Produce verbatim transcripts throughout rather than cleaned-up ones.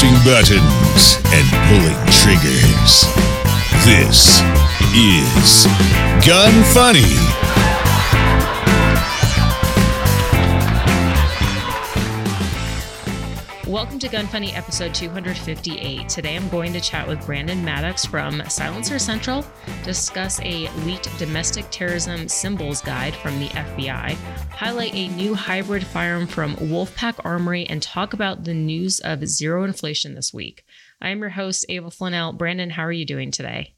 pushing buttons and pulling triggers. This is Gun Funny. Welcome to Gun Funny episode two fifty-eight. Today I'm going to chat with Brandon Maddox from Silencer Central, discuss a leaked domestic terrorism symbols guide from the F B I, highlight a new hybrid firearm from Wolfpack Armory, and talk about the news of zero inflation this week. I am your host, Ava Flannell. Brandon, how are you doing today?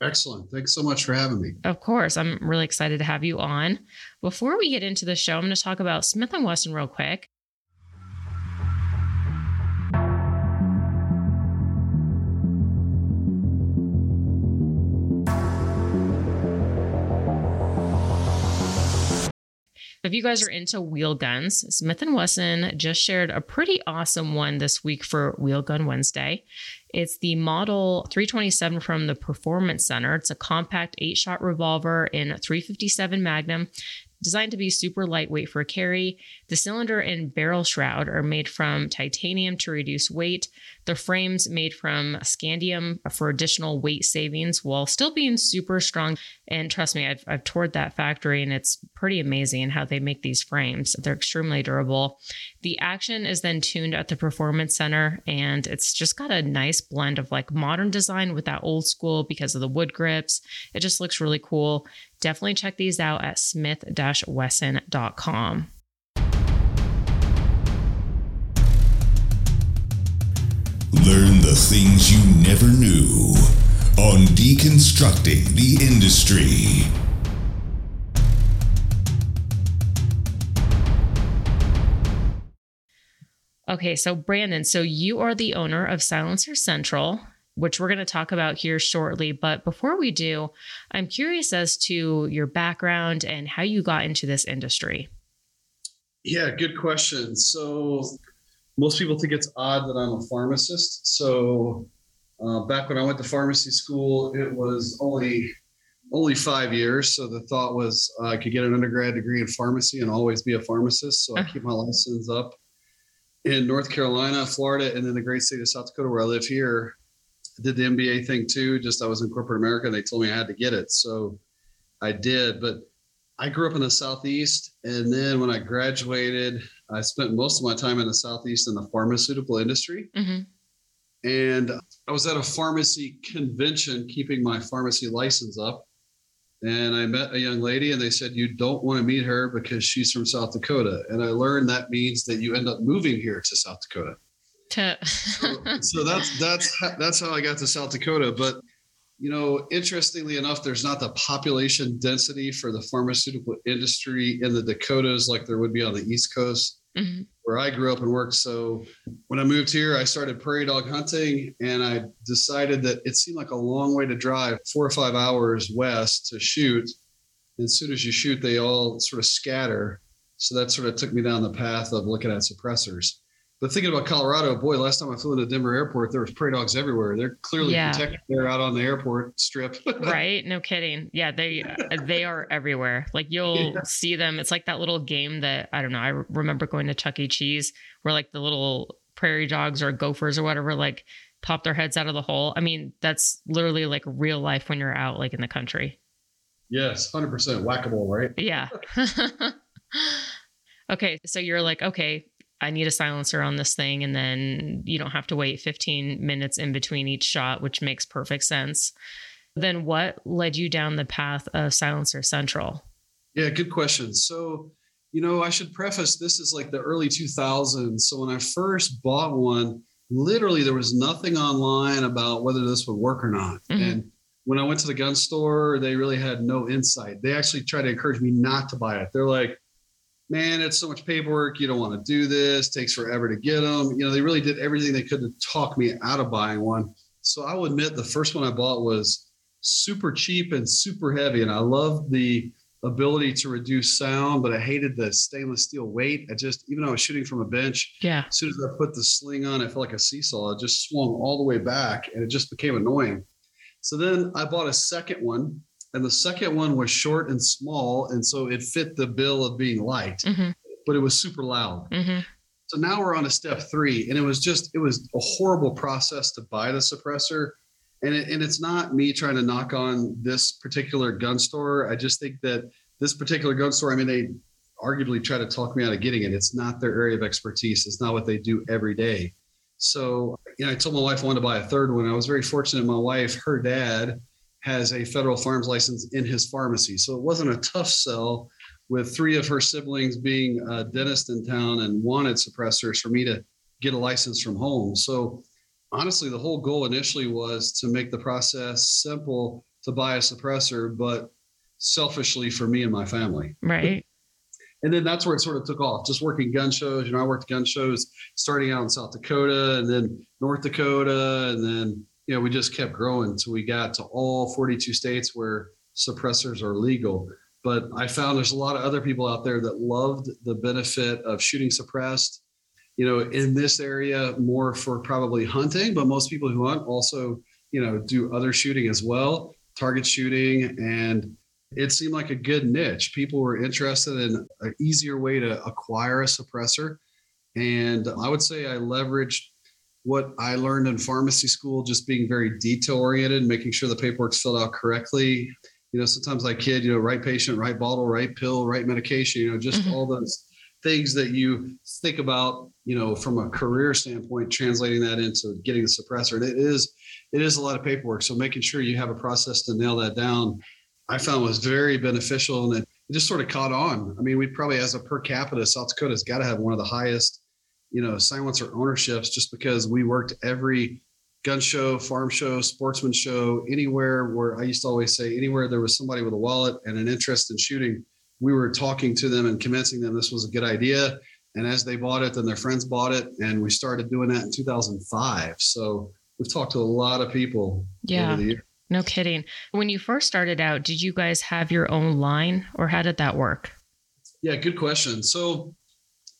Excellent. Thanks so much for having me. Of course. I'm really excited to have you on. Before we get into the show, I'm going to talk about Smith and Wesson real quick. If you guys are into wheel guns, Smith and Wesson just shared a pretty awesome one this week for Wheel Gun Wednesday. It's the model three twenty-seven from the Performance Center. It's a compact eight-shot revolver in three fifty-seven Magnum, designed to be super lightweight for carry. The cylinder and barrel shroud are made from titanium to reduce weight. The frame's made from scandium for additional weight savings while still being super strong. And trust me, I've, I've toured that factory and it's pretty amazing how they make these frames. They're extremely durable. The action is then tuned at the Performance Center, and it's just got a nice blend of like modern design with that old school because of the wood grips. It just looks really cool. Definitely check these out at smith dash wesson dot com. Learn the things you never knew on Deconstructing the Industry. Okay, so Brandon, so you are the owner of Silencer Central, which we're going to talk about here shortly. But before we do, I'm curious as to your background and how you got into this industry. Yeah, good question. So most people think it's odd that I'm a pharmacist. So uh, back when I went to pharmacy school, it was only only five years. So the thought was uh, I could get an undergrad degree in pharmacy and always be a pharmacist. So I keep my license up in North Carolina, Florida, and then the great state of South Dakota, where I live here. I did the M B A thing too. Just I was in corporate America and they told me I had to get it. So I did, but I grew up in the Southeast. And then when I graduated, I spent most of my time in the Southeast in the pharmaceutical industry. Mm-hmm. And I was at a pharmacy convention, keeping my pharmacy license up. And I met a young lady and they said, you don't want to meet her because she's from South Dakota. And I learned that means that you end up moving here to South Dakota. To- so, so that's that's that's how I got to South Dakota. But you know, interestingly enough, there's not the population density for the pharmaceutical industry in the Dakotas like there would be on the East Coast, mm-hmm. where I grew up and worked. So when I moved here, I started prairie dog hunting, and I decided that it seemed like a long way to drive, four or five hours west to shoot. And as soon as you shoot, they all sort of scatter. So that sort of took me down the path of looking at suppressors. But thinking about Colorado, boy, last time I flew into Denver Airport, there was prairie dogs everywhere. They're clearly yeah. protected. They're out on the airport strip. Right? No kidding. Yeah, they they are everywhere. Like you'll yeah. see them. It's like that little game that, I don't know, I remember going to Chuck E. Cheese where like the little prairie dogs or gophers or whatever, like pop their heads out of the hole. I mean, that's literally like real life when you're out like in the country. Yes, one hundred percent whack-a-mole, right? Yeah. Okay, so you're like, okay, I need a silencer on this thing. And then you don't have to wait fifteen minutes in between each shot, which makes perfect sense. Then what led you down the path of Silencer Central? Yeah, good question. So, you know, I should preface, this is like the early two thousands. So when I first bought one, literally there was nothing online about whether this would work or not. Mm-hmm. And when I went to the gun store, they really had no insight. They actually tried to encourage me not to buy it. They're like, man, it's so much paperwork. You don't want to do this. It takes forever to get them. You know, they really did everything they could to talk me out of buying one. So I will admit the first one I bought was super cheap and super heavy. And I loved the ability to reduce sound, but I hated the stainless steel weight. I just, even though I was shooting from a bench, yeah. as soon as I put the sling on, it felt like a seesaw. I just swung all the way back and it just became annoying. So then I bought a second one. And the second one was short and small. And so it fit the bill of being light, mm-hmm. but it was super loud. Mm-hmm. So now we're on a step three, and it was just, it was a horrible process to buy the suppressor. And it, and it's not me trying to knock on this particular gun store. I just think that this particular gun store, I mean, they arguably try to talk me out of getting it. It's not their area of expertise. It's not what they do every day. So, you know, I told my wife I wanted to buy a third one. I was very fortunate. My wife, her dad has a federal farms license in his pharmacy. So it wasn't a tough sell with three of her siblings being a dentist in town and wanted suppressors for me to get a license from home. So honestly, the whole goal initially was to make the process simple to buy a suppressor, but selfishly for me and my family. Right. And then that's where it sort of took off, just working gun shows. You know, I worked gun shows starting out in South Dakota and then North Dakota. And then, you know, we just kept growing until we got to all forty-two states where suppressors are legal. But I found there's a lot of other people out there that loved the benefit of shooting suppressed, you know, in this area more for probably hunting, but most people who hunt also, you know, do other shooting as well, target shooting. And it seemed like a good niche. People were interested in an easier way to acquire a suppressor. And I would say I leveraged what I learned in pharmacy school, just being very detail oriented, making sure the paperwork's filled out correctly. You know, sometimes I kid, you know, right patient, right bottle, right pill, right medication, you know, just mm-hmm. all those things that you think about, you know, from a career standpoint, translating that into getting a suppressor. And it is, it is a lot of paperwork. So making sure you have a process to nail that down, I found was very beneficial. And it just sort of caught on. I mean, we probably, as a per capita, South Dakota's got to have one of the highest, you know, silencer ownerships, just because we worked every gun show, farm show, sportsman show, anywhere where, I used to always say, anywhere there was somebody with a wallet and an interest in shooting, we were talking to them and convincing them this was a good idea. And as they bought it, then their friends bought it. And we started doing that in two thousand five. So we've talked to a lot of people yeah. over the years. No kidding. When you first started out, did you guys have your own line, or how did that work? Yeah, good question. So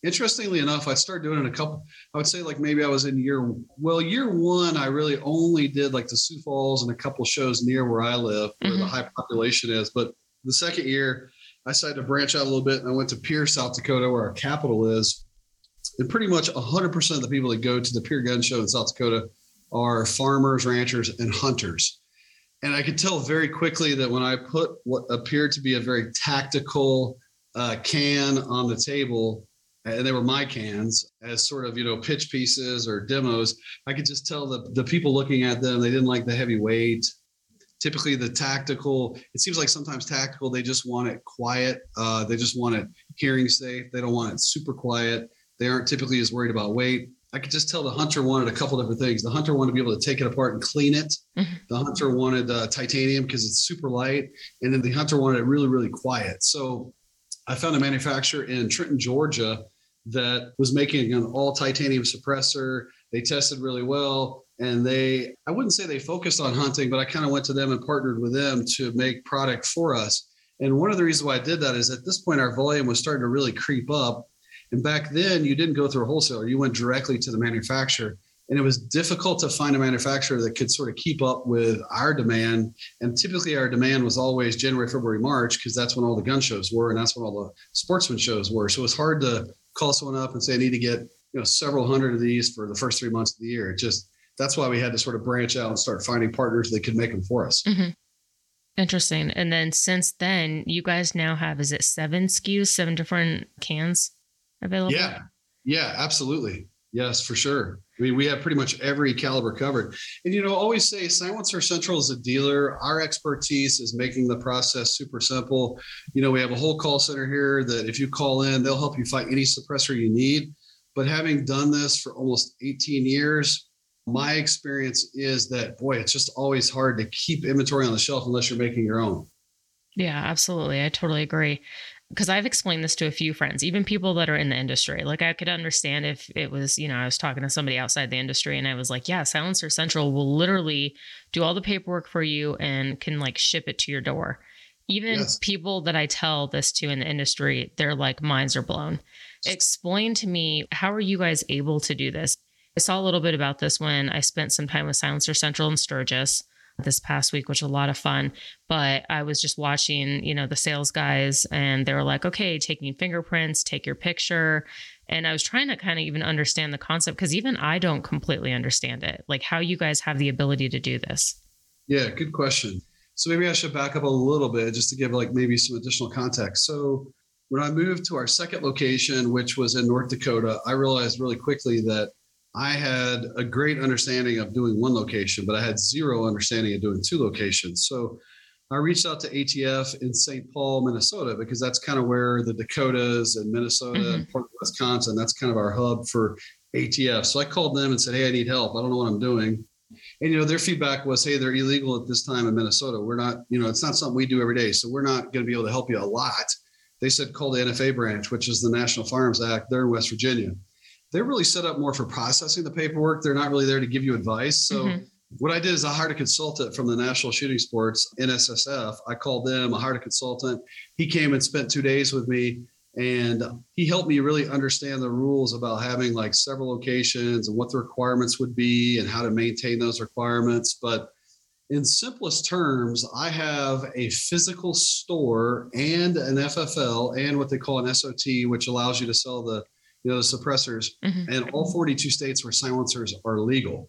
interestingly enough, I started doing it a couple, I would say like maybe I was in year, well, year one, I really only did like the Sioux Falls and a couple shows near where I live, where mm-hmm. the high population is. But the second year, I decided to branch out a little bit, and I went to Pierre, South Dakota, where our capital is. And pretty much one hundred percent of the people that go to the Pierre Gun Show in South Dakota are farmers, ranchers, and hunters. And I could tell very quickly that when I put what appeared to be a very tactical uh, can on the table, and they were my cans as sort of, you know, pitch pieces or demos, I could just tell the, the people looking at them, they didn't like the heavy weight. Typically the tactical, it seems like sometimes tactical, they just want it quiet. Uh, they just want it hearing safe. They don't want it super quiet. They aren't typically as worried about weight. I could just tell the hunter wanted a couple different things. The hunter wanted to be able to take it apart and clean it. Mm-hmm. The hunter wanted uh, titanium because it's super light. And then the hunter wanted it really, really quiet. So I found a manufacturer in Trenton, Georgia, that was making an all titanium suppressor. They tested really well. And they, I wouldn't say they focused on hunting, but I kind of went to them and partnered with them to make product for us. And one of the reasons why I did that is at this point, our volume was starting to really creep up. And back then you didn't go through a wholesaler, you went directly to the manufacturer. And it was difficult to find a manufacturer that could sort of keep up with our demand. And typically our demand was always January, February, March, because that's when all the gun shows were. And that's when all the sportsman shows were. So it was hard to call someone up and say, I need to get, you know, several hundred of these for the first three months of the year. It just, that's why we had to sort of branch out and start finding partners that could make them for us. Mm-hmm. Interesting. And then since then, you guys now have, is it seven S K Us, seven different cans available? Yeah. Yeah, absolutely. Yes, for sure. I mean, we have pretty much every caliber covered. And, you know, always say Silencer Central is a dealer. Our expertise is making the process super simple. You know, we have a whole call center here that if you call in, they'll help you find any suppressor you need. But having done this for almost eighteen years, my experience is that, boy, it's just always hard to keep inventory on the shelf unless you're making your own. Yeah, absolutely. I totally agree. Because I've explained this to a few friends, even people that are in the industry. Like, I could understand if it was, you know, I was talking to somebody outside the industry and I was like, yeah, Silencer Central will literally do all the paperwork for you and can like ship it to your door. Even yes. people that I tell this to in the industry, they're like, minds are blown. Explain to me, how are you guys able to do this? I saw a little bit about this when I spent some time with Silencer Central in Sturgis. this past week, which was a lot of fun. But I was just watching, you know, the sales guys, and they were like, okay, taking fingerprints, take your picture. And I was trying to kind of even understand the concept, because even I don't completely understand it, like how you guys have the ability to do this. Yeah, good question. So maybe I should back up a little bit just to give like maybe some additional context. So when I moved to our second location, which was in North Dakota, I realized really quickly that I had a great understanding of doing one location, but I had zero understanding of doing two locations. So I reached out to A T F in Saint Paul, Minnesota, because that's kind of where the Dakotas and Minnesota mm-hmm. and part of Wisconsin, that's kind of our hub for A T F. So I called them and said, hey, I need help. I don't know what I'm doing. And, you know, their feedback was, hey, they're illegal at this time in Minnesota. We're not, you know, it's not something we do every day. So we're not going to be able to help you a lot. They said, call the N F A branch, which is the National Firearms Act. They're in West Virginia. They're really set up more for processing the paperwork. They're not really there to give you advice. So mm-hmm. what I did is I hired a consultant from the National Shooting Sports, N S S F. I called them, I hired a consultant. He came and spent two days with me, and he helped me really understand the rules about having like several locations and what the requirements would be and how to maintain those requirements. But in simplest terms, I have a physical store and an F F L and what they call an S O T, which allows you to sell the, you know, the suppressors. Mm-hmm. And all forty-two states where silencers are legal.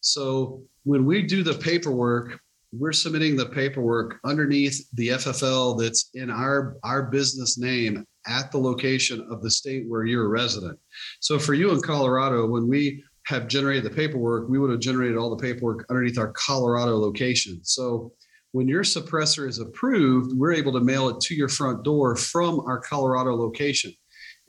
So when we do the paperwork, we're submitting the paperwork underneath the F F L that's in our, our business name at the location of the state where you're a resident. So for you in Colorado, when we have generated the paperwork, we would have generated all the paperwork underneath our Colorado location. So when your suppressor is approved, we're able to mail it to your front door from our Colorado location.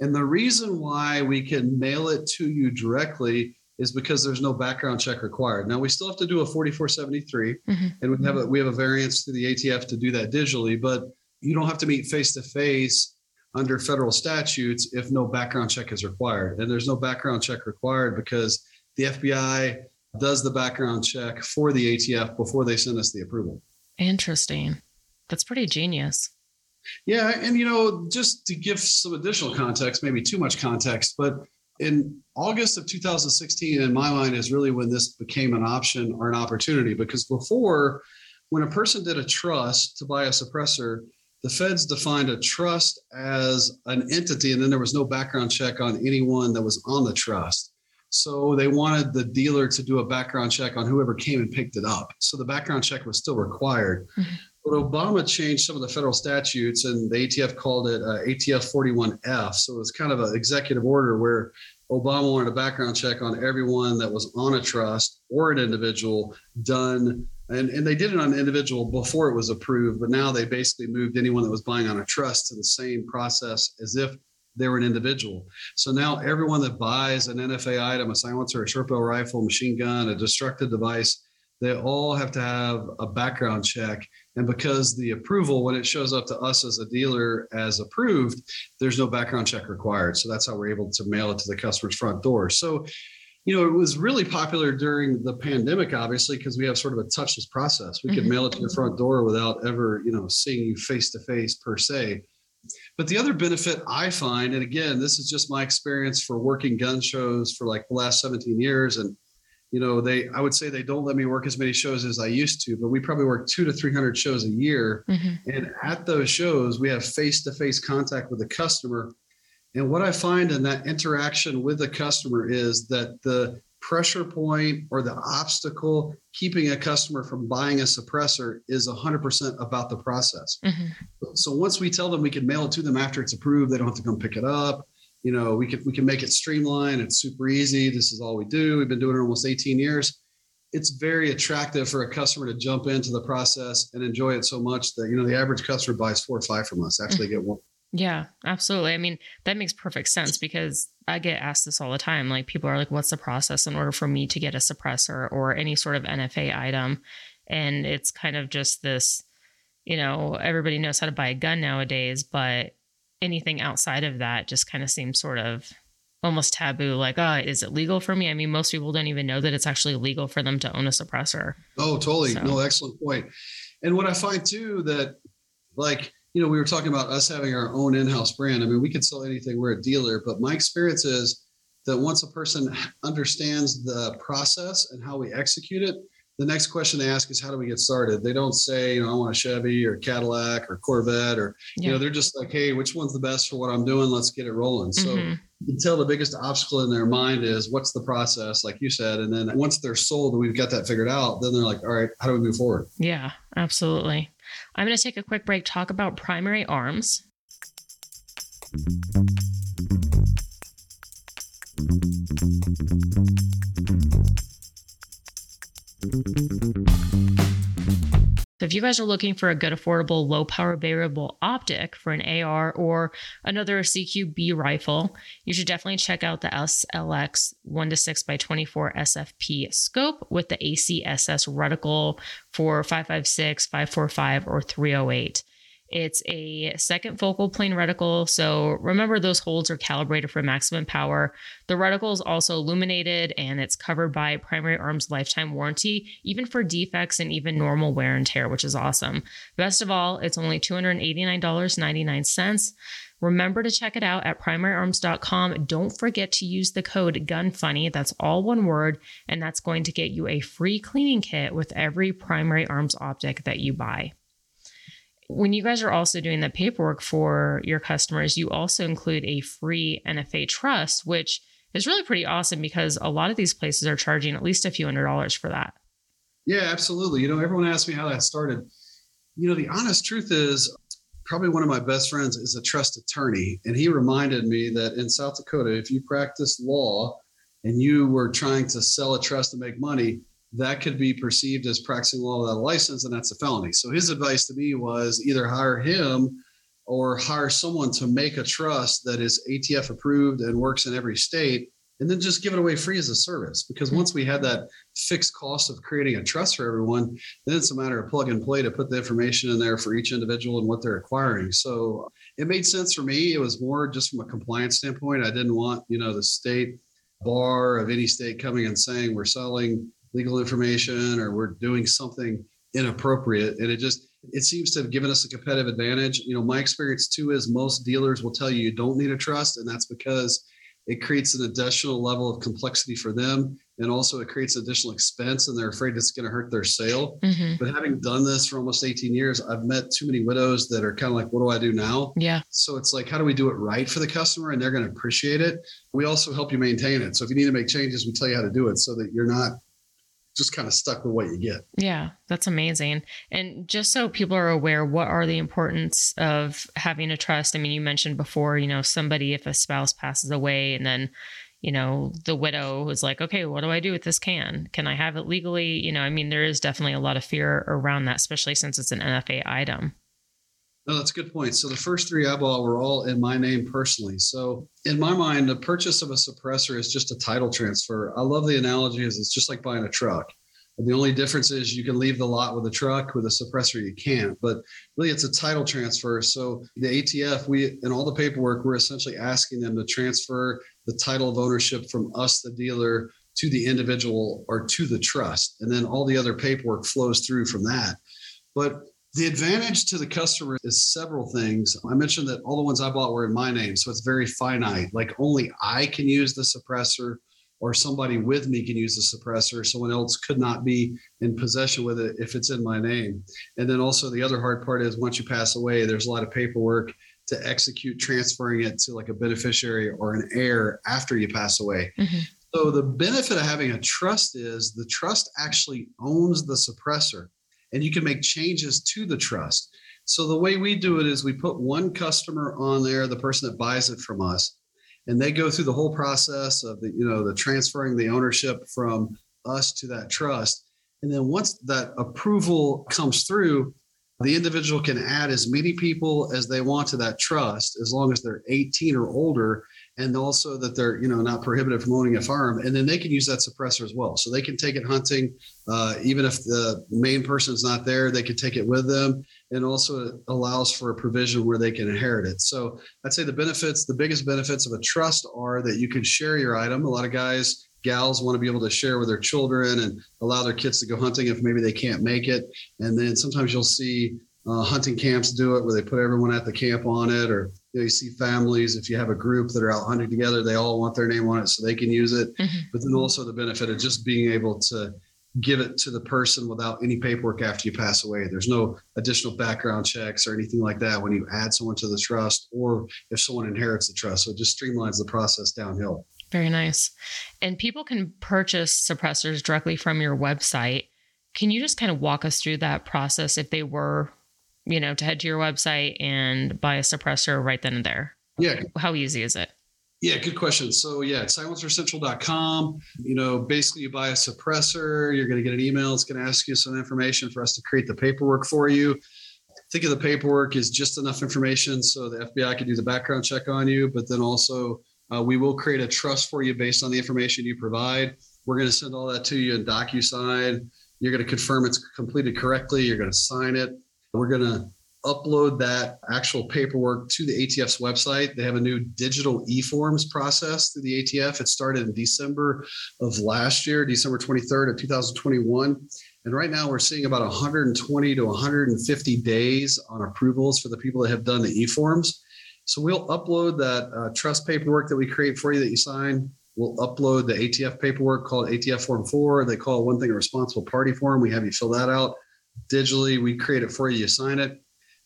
And the reason why we can mail it to you directly is because there's no background check required. Now, we still have to do a forty-four seventy-three, mm-hmm. and we have a, we have a variance to the A T F to do that digitally, but you don't have to meet face-to-face under federal statutes if no background check is required. And there's no background check required because the F B I does the background check for the A T F before they send us the approval. Interesting. That's pretty genius. Yeah, and you know, just to give some additional context, maybe too much context, but in August of two thousand sixteen, in my mind, is really when this became an option or an opportunity, because before, when a person did a trust to buy a suppressor, the feds defined a trust as an entity, and then there was no background check on anyone that was on the trust. So they wanted the dealer to do a background check on whoever came and picked it up. So the background check was still required. Mm-hmm. But Obama changed some of the federal statutes, and the A T F called it uh, A T F forty-one F. So it was kind of an executive order where Obama wanted a background check on everyone that was on a trust or an individual done. And, and they did it on an individual before it was approved, but now they basically moved anyone that was buying on a trust to the same process as if they were an individual. So now everyone that buys an N F A item, a silencer, a short-barrel rifle, machine gun, a destructive device, they all have to have a background check. And because the approval, when it shows up to us as a dealer as approved, there's no background check required. So that's how we're able to mail it to the customer's front door. So, you know, it was really popular during the pandemic, obviously, because we have sort of a touchless process. We mm-hmm. could mail it to your front door without ever, you know, seeing you face to face per se. But the other benefit I find, and again, this is just my experience for working gun shows for like the last seventeen years, and you know, they, I would say they don't let me work as many shows as I used to, but we probably work two to three hundred shows a year. Mm-hmm. And at those shows, we have face-to-face contact with the customer. And what I find in that interaction with the customer is that the pressure point or the obstacle keeping a customer from buying a suppressor is one hundred percent about the process. Mm-hmm. So once we tell them we can mail it to them after it's approved, they don't have to come pick it up. You know, we can we can make it streamlined. It's super easy. This is all we do. We've been doing it almost eighteen years. It's very attractive for a customer to jump into the process and enjoy it so much that, you know, the average customer buys four or five from us after they get one. Yeah, absolutely. I mean, that makes perfect sense because I get asked this all the time. Like people are like, what's the process in order for me to get a suppressor or any sort of N F A item? And it's kind of just this, you know, everybody knows how to buy a gun nowadays, but anything outside of that just kind of seems sort of almost taboo. Like, oh, is it legal for me? I mean, most people don't even know that it's actually legal for them to own a suppressor. Oh, totally. So. No, excellent point. And what I find too, that like, you know, we were talking about us having our own in-house brand. I mean, we could sell anything. We're a dealer, but my experience is that once a person understands the process and how we execute it, the next question they ask is, how do we get started? They don't say, you know, I want a Chevy or Cadillac or Corvette or, yeah. you know, they're just like, hey, which one's the best for what I'm doing? Let's get it rolling. Mm-hmm. So you can tell the biggest obstacle in their mind is what's the process, like you said. And then once they're sold and we've got that figured out, then they're like, all right, how do we move forward? Yeah, absolutely. I'm going to take a quick break, talk about Primary Arms. So if you guys are looking for a good, affordable, low power variable optic for an A R or another C Q B rifle, you should definitely check out the S L X one to six by twenty-four S F P scope with the A C S S reticle for five fifty-six, five forty-five, or three oh eight. It's a second focal plane reticle, so remember those holds are calibrated for maximum power. The reticle is also illuminated, and it's covered by Primary Arms lifetime warranty, even for defects and even normal wear and tear, which is awesome. Best of all, it's only two eighty-nine ninety-nine. Remember to check it out at primary arms dot com. Don't forget to use the code GUNFUNNY. That's all one word, and that's going to get you a free cleaning kit with every Primary Arms optic that you buy. When you guys are also doing the paperwork for your customers, you also include a free N F A trust, which is really pretty awesome because a lot of these places are charging at least a few hundred dollars for that. Yeah, absolutely. You know, everyone asks me how that started. You know, the honest truth is probably one of my best friends is a trust attorney. And he reminded me that in South Dakota, if you practice law and you were trying to sell a trust to make money, that could be perceived as practicing law without a license, and that's a felony. So his advice to me was either hire him or hire someone to make a trust that is A T F approved and works in every state, and then just give it away free as a service. Because once we had that fixed cost of creating a trust for everyone, then it's a matter of plug and play to put the information in there for each individual and what they're acquiring. So it made sense for me. It was more just from a compliance standpoint. I didn't want, you know, the state bar of any state coming and saying we're selling legal information or we're doing something inappropriate. And it just, it seems to have given us a competitive advantage. You know, my experience too is most dealers will tell you you don't need a trust. And that's because it creates an additional level of complexity for them. And also it creates additional expense and they're afraid it's going to hurt their sale. Mm-hmm. But having done this for almost eighteen years, I've met too many widows that are kind of like, what do I do now? Yeah. So it's like, how do we do it right for the customer? And they're going to appreciate it. We also help you maintain it. So if you need to make changes, we tell you how to do it so that you're not just kind of stuck with what you get. Yeah, that's amazing. And just so people are aware, what are the importance of having a trust? I mean, you mentioned before, you know, somebody, if a spouse passes away and then, you know, the widow is like, okay, what do I do with this can? Can I have it legally? You know, I mean, there is definitely a lot of fear around that, especially since it's an N F A item. No, that's a good point. So the first three I bought were all in my name personally. So in my mind, the purchase of a suppressor is just a title transfer. I love the analogy is it's just like buying a truck. The only difference is you can leave the lot with a truck. With a suppressor, you can't, but really it's a title transfer. So the A T F, we, in all the paperwork, we're essentially asking them to transfer the title of ownership from us, the dealer, to the individual or to the trust. And then all the other paperwork flows through from that. But the advantage to the customer is several things. I mentioned that all the ones I bought were in my name, so it's very finite. Like only I can use the suppressor or somebody with me can use the suppressor. Someone else could not be in possession with it if it's in my name. And then also the other hard part is once you pass away, there's a lot of paperwork to execute transferring it to like a beneficiary or an heir after you pass away. Mm-hmm. So the benefit of having a trust is the trust actually owns the suppressor. And you can make changes to the trust. So the way we do it is we put one customer on there, the person that buys it from us, and they go through the whole process of the, you know, the transferring the ownership from us to that trust. And then once that approval comes through, the individual can add as many people as they want to that trust, as long as they're eighteen or older, and also that they're, you know, not prohibited from owning a firearm. And then they can use that suppressor as well. So they can take it hunting, uh, even if the main person's not there, they can take it with them. And also it allows for a provision where they can inherit it. So I'd say the benefits, the biggest benefits of a trust are that you can share your item. A lot of guys, gals want to be able to share with their children and allow their kids to go hunting if maybe they can't make it. And then sometimes you'll see uh, hunting camps do it where they put everyone at the camp on it, or you know, you see families, if you have a group that are out hunting together, they all want their name on it so they can use it. Mm-hmm. But then also the benefit of just being able to give it to the person without any paperwork after you pass away. There's no additional background checks or anything like that when you add someone to the trust or if someone inherits the trust. So it just streamlines the process downhill. Very nice. And people can purchase suppressors directly from your website. Can you just kind of walk us through that process if they were, you know, to head to your website and buy a suppressor right then and there? Yeah. How easy is it? Yeah, good question. So yeah, it's silencer central dot com. You know, basically you buy a suppressor, you're going to get an email. It's going to ask you some information for us to create the paperwork for you. Think of the paperwork as just enough information so the F B I can do the background check on you, but then also uh, we will create a trust for you based on the information you provide. We're going to send all that to you in DocuSign. You're going to confirm it's completed correctly. You're going to sign it. We're going to upload that actual paperwork to the A T F's website. They have a new digital e-forms process through the A T F. It started in December of last year, December twenty-third of two thousand twenty-one. And right now we're seeing about one hundred twenty to one hundred fifty days on approvals for the people that have done the e-forms. So we'll upload that uh, trust paperwork that we create for you that you sign. We'll upload the A T F paperwork called A T F Form four. They call it one thing a responsible party form. We have you fill that out digitally. We create it for you. You sign it.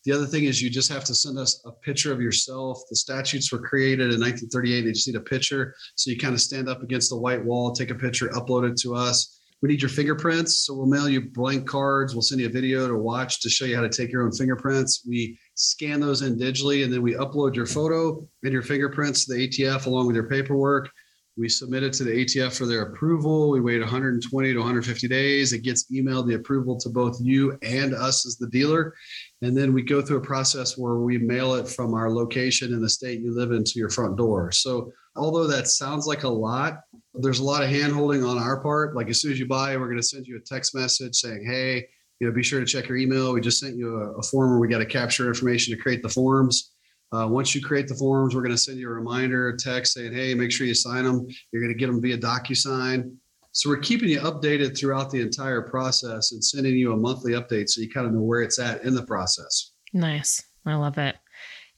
The other thing is you just have to send us a picture of yourself. The statutes were created in nineteen thirty-eight. They just need a picture. So you kind of stand up against the white wall, take a picture, upload it to us. We need your fingerprints. So we'll mail you blank cards. We'll send you a video to watch to show you how to take your own fingerprints. We scan those in digitally, and then we upload your photo and your fingerprints to the A T F along with your paperwork. We submit it to the A T F for their approval. We wait one hundred twenty to one hundred fifty days. It gets emailed the approval to both you and us as the dealer. And then we go through a process where we mail it from our location in the state you live in to your front door. So although that sounds like a lot, there's a lot of handholding on our part. Like as soon as you buy, we're going to send you a text message saying, hey, you know, be sure to check your email. We just sent you a, a form where we got to capture information to create the forms. Uh, once you create the forms, we're going to send you a reminder, a text saying, hey, make sure you sign them. You're going to get them via DocuSign. So we're keeping you updated throughout the entire process and sending you a monthly update so you kind of know where it's at in the process. Nice. I love it.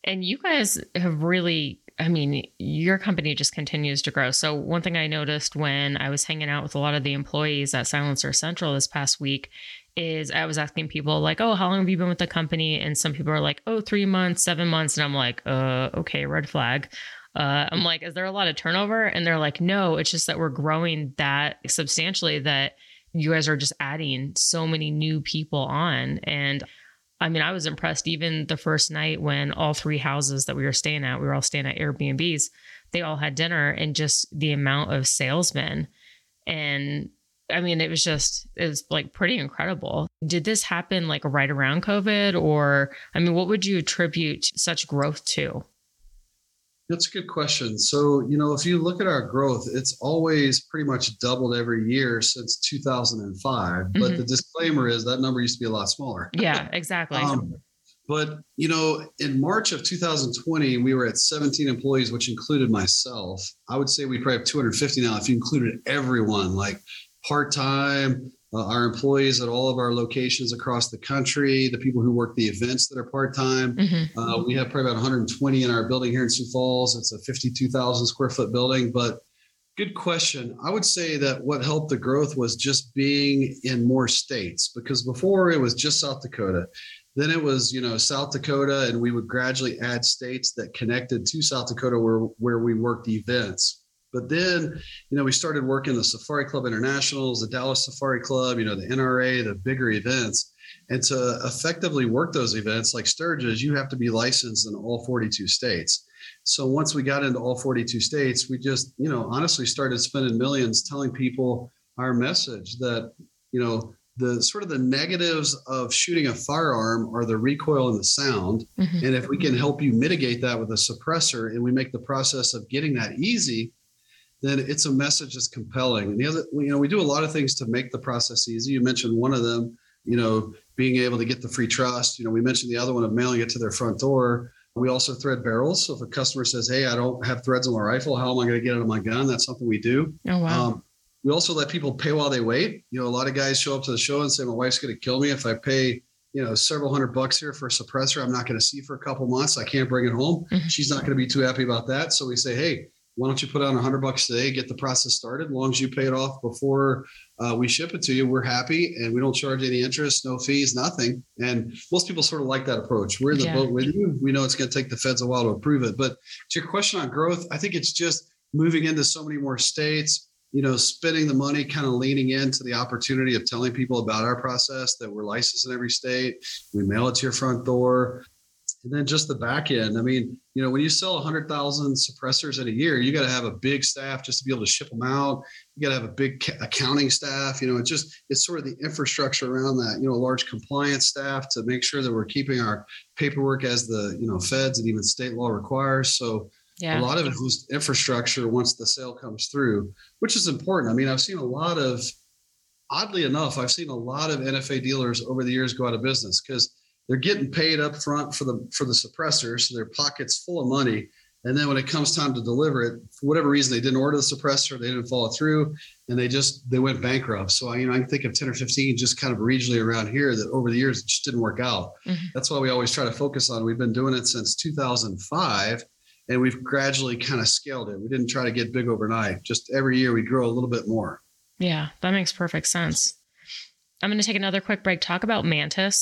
And you guys have really, I mean, your company just continues to grow. So one thing I noticed when I was hanging out with a lot of the employees at Silencer Central this past week is I was asking people like, oh, how long have you been with the company? And some people are like, oh, three months, seven months. And I'm like, uh, okay, red flag. Uh, I'm like, is there a lot of turnover? And they're like, no, it's just that we're growing that substantially that you guys are just adding so many new people on. And I mean, I was impressed even the first night when all three houses that we were staying at, we were all staying at Airbnbs, they all had dinner and just the amount of salesmen. And I mean, it was just, it was like pretty incredible. Did this happen like right around COVID or, I mean, what would you attribute such growth to? That's a good question. So, you know, if you look at our growth, it's always pretty much doubled every year since two thousand five. Mm-hmm. But the disclaimer is that number used to be a lot smaller. Yeah, exactly. um, but, you know, in March of two thousand twenty, we were at seventeen employees, which included myself. I would say we probably have two hundred fifty now if you included everyone, like part-time, uh, our employees at all of our locations across the country, the people who work the events that are part-time. Mm-hmm. Uh, we have probably about one hundred twenty in our building here in Sioux Falls. It's a fifty-two thousand square foot building, but good question. I would say that what helped the growth was just being in more states, because before it was just South Dakota. Then it was, you know, South Dakota, and we would gradually add states that connected to South Dakota where, where we worked events. But then, you know, we started working the Safari Club Internationals, the Dallas Safari Club, you know, the N R A, the bigger events. And to effectively work those events like Sturgis, you have to be licensed in all forty-two states. So once we got into all forty-two states, we just, you know, honestly started spending millions telling people our message that, you know, the sort of the negatives of shooting a firearm are the recoil and the sound. Mm-hmm. And if we can help you mitigate that with a suppressor and we make the process of getting that easy, then it's a message that's compelling. And the other, you know, we do a lot of things to make the process easy. You mentioned one of them, you know, being able to get the free trust. You know, we mentioned the other one of mailing it to their front door. We also thread barrels. So if a customer says, hey, I don't have threads on my rifle, how am I going to get it on my gun? That's something we do. Oh, wow. Um, we also let people pay while they wait. You know, a lot of guys show up to the show and say, my wife's going to kill me if I pay, you know, several hundred bucks here for a suppressor I'm not going to see for a couple months. I can't bring it home. Mm-hmm. She's not going to be too happy about that. So we say, hey, why don't you put on a hundred bucks today, get the process started. As long as you pay it off before uh, we ship it to you, we're happy, and we don't charge any interest, no fees, nothing. And most people sort of like that approach. We're in the yeah. boat with you. We know it's going to take the feds a while to approve it. But to your question on growth, I think it's just moving into so many more states, you know, spending the money, kind of leaning into the opportunity of telling people about our process, that we're licensed in every state. We mail it to your front door. And then just the back end. I mean, you know, when you sell one hundred thousand suppressors in a year, you got to have a big staff just to be able to ship them out. You got to have a big ca- accounting staff. You know, it just, it's sort of the infrastructure around that, you know, large compliance staff to make sure that we're keeping our paperwork as the, you know, feds and even state law requires. So yeah. a lot of it was infrastructure once the sale comes through, which is important. I mean, I've seen a lot of, oddly enough, I've seen a lot of N F A dealers over the years go out of business because they're getting paid up front for the for the suppressor, so their pocket's full of money. And then when it comes time to deliver it, for whatever reason, they didn't order the suppressor, they didn't follow through, and they just they went bankrupt. So I, you know, I can think of ten or fifteen just kind of regionally around here that over the years it just didn't work out. Mm-hmm. That's why we always try to focus on. We've been doing it since two thousand five, and we've gradually kind of scaled it. We didn't try to get big overnight. Just every year we grow a little bit more. Yeah, that makes perfect sense. I'm going to take another quick break. Talk about Mantis.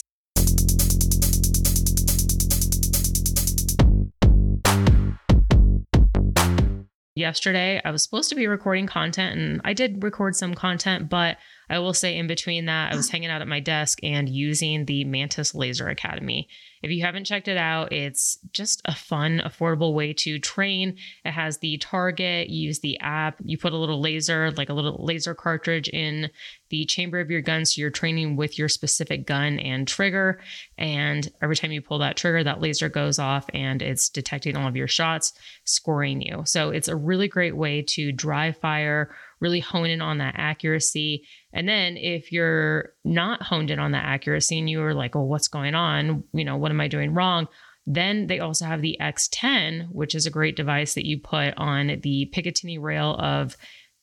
Yesterday, I was supposed to be recording content, and I did record some content, but I will say in between that, I was hanging out at my desk and using the Mantis Laser Academy. If you haven't checked it out, it's just a fun, affordable way to train. It has the target, you use the app, you put a little laser, like a little laser cartridge in the chamber of your gun. So you're training with your specific gun and trigger. And every time you pull that trigger, that laser goes off and it's detecting all of your shots, scoring you. So it's a really great way to dry fire, really hone in on that accuracy. And then if you're not honed in on that accuracy and you are like, oh, what's going on? You know, what am I doing wrong? Then they also have the X ten, which is a great device that you put on the Picatinny rail of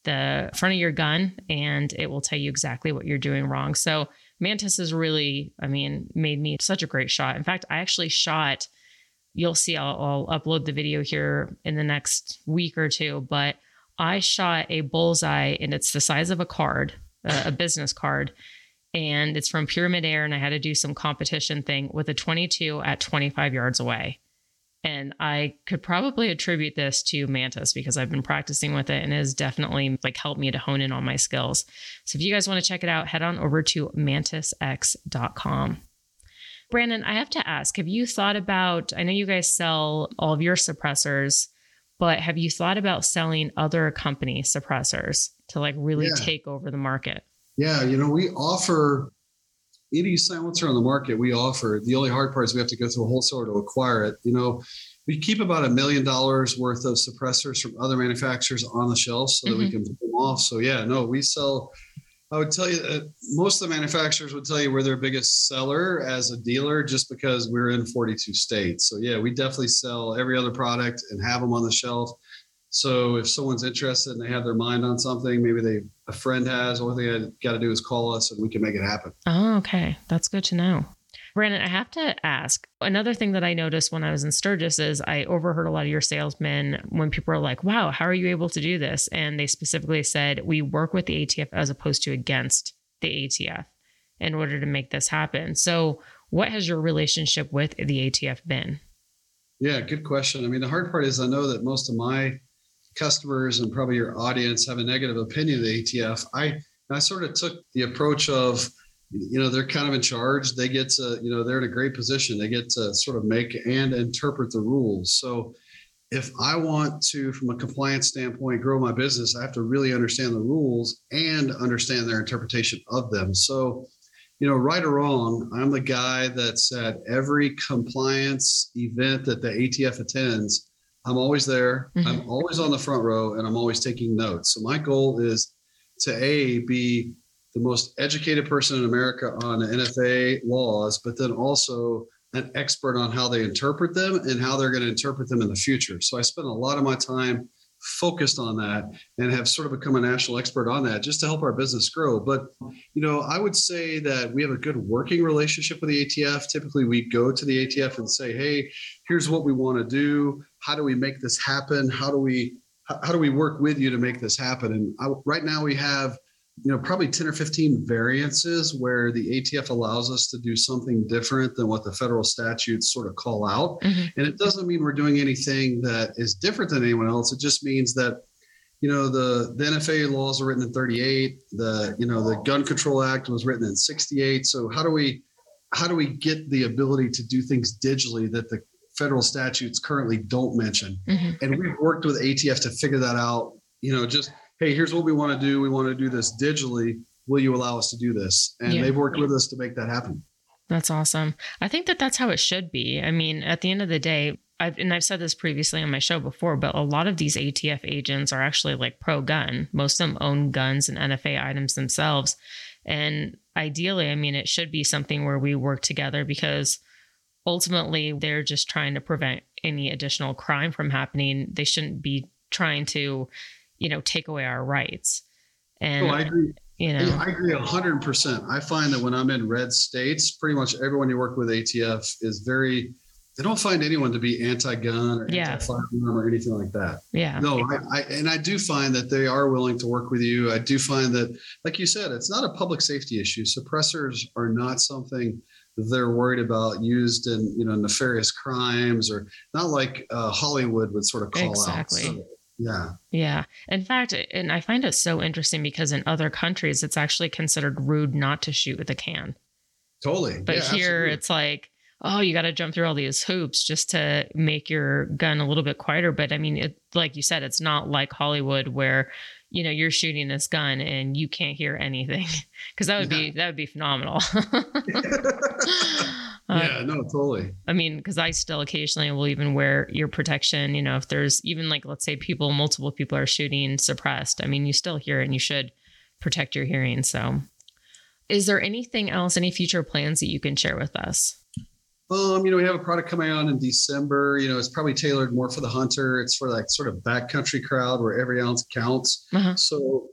the front of your gun, and it will tell you exactly what you're doing wrong. So Mantis has really, I mean, made me such a great shot. In fact, I actually shot, you'll see, I'll, I'll upload the video here in the next week or two, but I shot a bullseye, and it's the size of a card, uh, a business card, and it's from Pyramid Air. And I had to do some competition thing with a twenty-two at twenty-five yards away. And I could probably attribute this to Mantis because I've been practicing with it, and it has definitely like helped me to hone in on my skills. So if you guys want to check it out, head on over to mantis x dot com. Brandon, I have to ask, have you thought about, I know you guys sell all of your suppressors, but have you thought about selling other company suppressors to like really yeah. take over the market? Yeah. You know, we offer any silencer on the market. We offer the only hard part is we have to go through a wholesaler to acquire it. You know, we keep about a million dollars worth of suppressors from other manufacturers on the shelf so that mm-hmm. we can put them off. So yeah, no, we sell, I would tell you that most of the manufacturers would tell you we're their biggest seller as a dealer just because we're in forty-two states. So yeah, we definitely sell every other product and have them on the shelf. So if someone's interested and they have their mind on something, maybe they a friend has, only thing I got to do is call us and we can make it happen. Oh, okay. That's good to know. Brandon, I have to ask, another thing that I noticed when I was in Sturgis is I overheard a lot of your salesmen when people are like, wow, how are you able to do this? And they specifically said, we work with the A T F as opposed to against the A T F in order to make this happen. So what has your relationship with the A T F been? Yeah, good question. I mean, the hard part is I know that most of my customers and probably your audience have a negative opinion of the A T F. I, I sort of took the approach of, you know, they're kind of in charge. They get to, you know, they're in a great position. They get to sort of make and interpret the rules. So if I want to, from a compliance standpoint, grow my business, I have to really understand the rules and understand their interpretation of them. So, you know, right or wrong, I'm the guy that's at every compliance event that the A T F attends. I'm always there. Mm-hmm. I'm always on the front row, and I'm always taking notes. So my goal is to A, be the most educated person in America on N F A laws, but then also an expert on how they interpret them and how they're going to interpret them in the future. So I spend a lot of my time focused on that and have sort of become a national expert on that just to help our business grow. But, you know, I would say that we have a good working relationship with the A T F. Typically, we go to the A T F and say, hey, here's what we want to do. How do we make this happen? How do we how do we work with you to make this happen? And I, right now we have, you know, probably ten or fifteen variances where the A T F allows us to do something different than what the federal statutes sort of call out. Mm-hmm. And it doesn't mean we're doing anything that is different than anyone else. It just means that, you know, the, the N F A laws are written in thirty-eight, the, you know, the Gun Control Act was written in sixty-eight. So how do we, how do we get the ability to do things digitally that the federal statutes currently don't mention? Mm-hmm. And we've worked with A T F to figure that out, you know, just, hey, here's what we want to do. We want to do this digitally. Will you allow us to do this? And yeah. they've worked with us to make that happen. That's awesome. I think that that's how it should be. I mean, at the end of the day, I've, and I've said this previously on my show before, but a lot of these A T F agents are actually like pro-gun. Most of them own guns and N F A items themselves. And ideally, I mean, it should be something where we work together, because ultimately they're just trying to prevent any additional crime from happening. They shouldn't be trying to, you know, take away our rights. And oh, I agree. You know, I agree one hundred percent. I find that when I'm in red states, pretty much everyone you work with A T F is very, they don't find anyone to be anti-gun or yeah. anti-firearm or anything like that. Yeah. No, I, I, and I do find that they are willing to work with you. I do find that, like you said, it's not a public safety issue. Suppressors are not something they're worried about used in, you know, nefarious crimes, or not like uh, Hollywood would sort of call exactly. out. Exactly. So, Yeah. Yeah. In fact, and I find it so interesting because in other countries, it's actually considered rude not to shoot with a can. Totally. But yeah, here absolutely. It's like, oh, you got to jump through all these hoops just to make your gun a little bit quieter. But I mean, it, like you said, it's not like Hollywood where, you know, you're shooting this gun and you can't hear anything, because that would yeah. be, that would be phenomenal. Uh, yeah, no, totally. I mean, because I still occasionally will even wear ear protection, you know, if there's even like, let's say people, multiple people are shooting suppressed. I mean, you still hear it and you should protect your hearing. So is there anything else, any future plans that you can share with us? Um, you know, we have a product coming out in December. You know, it's probably tailored more for the hunter. It's for like sort of backcountry crowd where every ounce counts. Uh-huh. So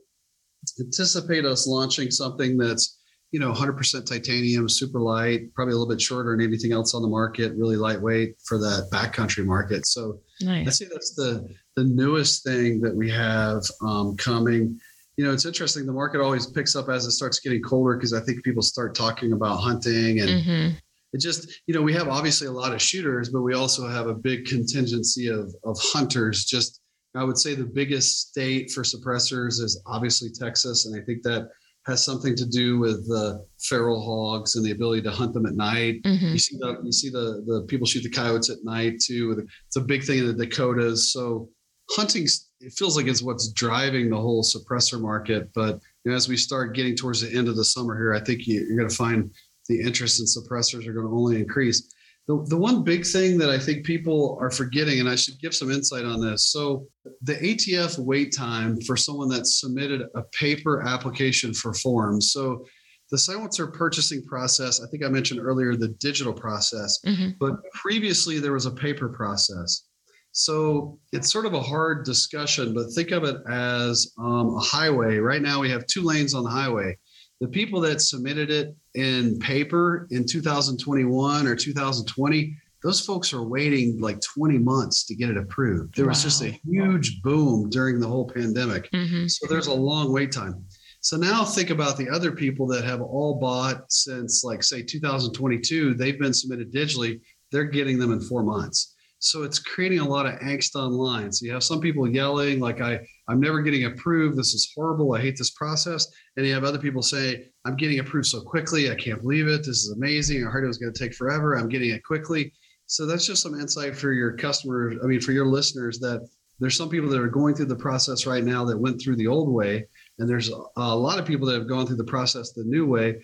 anticipate us launching something that's, you know, one hundred percent titanium, super light, probably a little bit shorter than anything else on the market, really lightweight for that backcountry market. So nice. I see that's the the newest thing that we have um, coming. You know, it's interesting. The market always picks up as it starts getting colder, because I think people start talking about hunting and mm-hmm. it just, you know, we have obviously a lot of shooters, but we also have a big contingency of of hunters. Just, I would say the biggest state for suppressors is obviously Texas. And I think that has something to do with the uh, feral hogs and the ability to hunt them at night. Mm-hmm. You see the you see the the people shoot the coyotes at night too. It's a big thing in the Dakotas. So hunting, it feels like it's what's driving the whole suppressor market. But you know, as we start getting towards the end of the summer here, I think you, you're going to find the interest in suppressors are going to only increase. The the one big thing that I think people are forgetting, and I should give some insight on this. So the A T F wait time for someone that submitted a paper application for forms. So the silencer purchasing process, I think I mentioned earlier, the digital process, mm-hmm. but previously there was a paper process. So it's sort of a hard discussion, but think of it as um, a highway. Right now we have two lanes on the highway. The people that submitted it in paper in two thousand twenty-one or two thousand twenty, those folks are waiting like twenty months to get it approved. There wow. was just a huge boom during the whole pandemic. Mm-hmm. So there's a long wait time. So now think about the other people that have all bought since like, say, two thousand twenty-two, they've been submitted digitally. They're getting them in four months. So it's creating a lot of angst online. So you have some people yelling like, I, I'm never getting approved. This is horrible. I hate this process. And you have other people say, I'm getting approved so quickly. I can't believe it. This is amazing. I heard it was going to take forever. I'm getting it quickly. So that's just some insight for your customers. I mean, for your listeners, that there's some people that are going through the process right now that went through the old way. And there's a lot of people that have gone through the process the new way.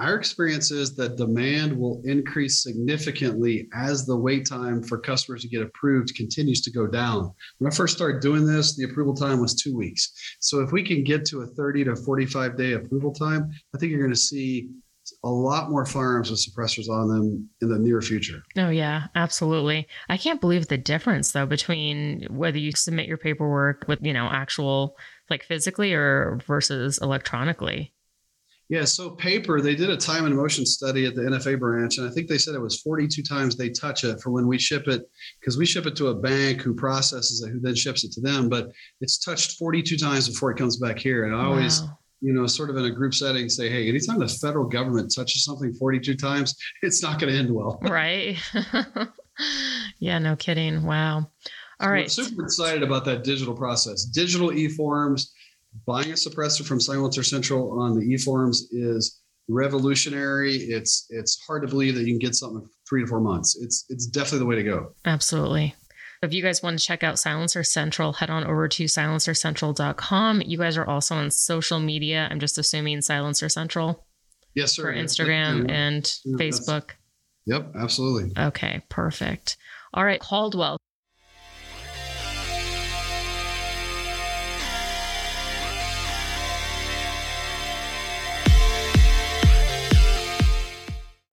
Our experience is that demand will increase significantly as the wait time for customers to get approved continues to go down. When I first started doing this, the approval time was two weeks. So if we can get to a thirty to forty-five day approval time, I think you're going to see a lot more firearms with suppressors on them in the near future. Oh yeah, absolutely. I can't believe the difference though, between whether you submit your paperwork with, you know, actual, like physically, or versus electronically. Yeah, so paper, they did a time and motion study at the N F A branch, and I think they said it was forty-two times they touch it for when we ship it, because we ship it to a bank who processes it, who then ships it to them, but it's touched forty-two times before it comes back here. And I always, wow. you know, sort of in a group setting say, hey, anytime the federal government touches something forty-two times, it's not going to end well. Right. Yeah, no kidding. Wow. All so right. I'm super excited about that digital process. Digital e-forms. Buying a suppressor from Silencer Central on the e-forms is revolutionary. It's it's hard to believe that you can get something for three to four months. It's it's definitely the way to go. Absolutely. If you guys want to check out Silencer Central, head on over to silencer central dot com. You guys are also on social media. I'm just assuming Silencer Central. Yes, sir. For Instagram yeah. and yeah, Facebook. Yep, absolutely. Okay, perfect. All right, Caldwell.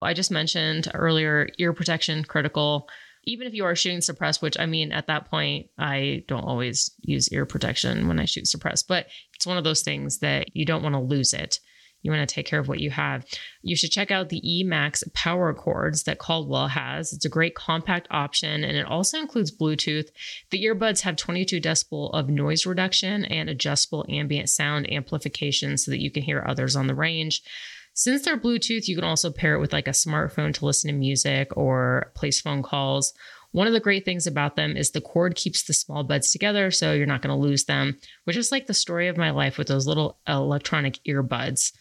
I just mentioned earlier, ear protection, critical, even if you are shooting suppressed, which I mean, at that point, I don't always use ear protection when I shoot suppressed, but it's one of those things that you don't want to lose it. You want to take care of what you have. You should check out the E MAX power cords that Caldwell has. It's a great compact option, and it also includes Bluetooth. The earbuds have twenty-two decibel of noise reduction and adjustable ambient sound amplification so that you can hear others on the range. Since they're Bluetooth, you can also pair it with like a smartphone to listen to music or place phone calls. One of the great things about them is the cord keeps the small buds together, so you're not going to lose them, which is like the story of my life with those little electronic earbuds.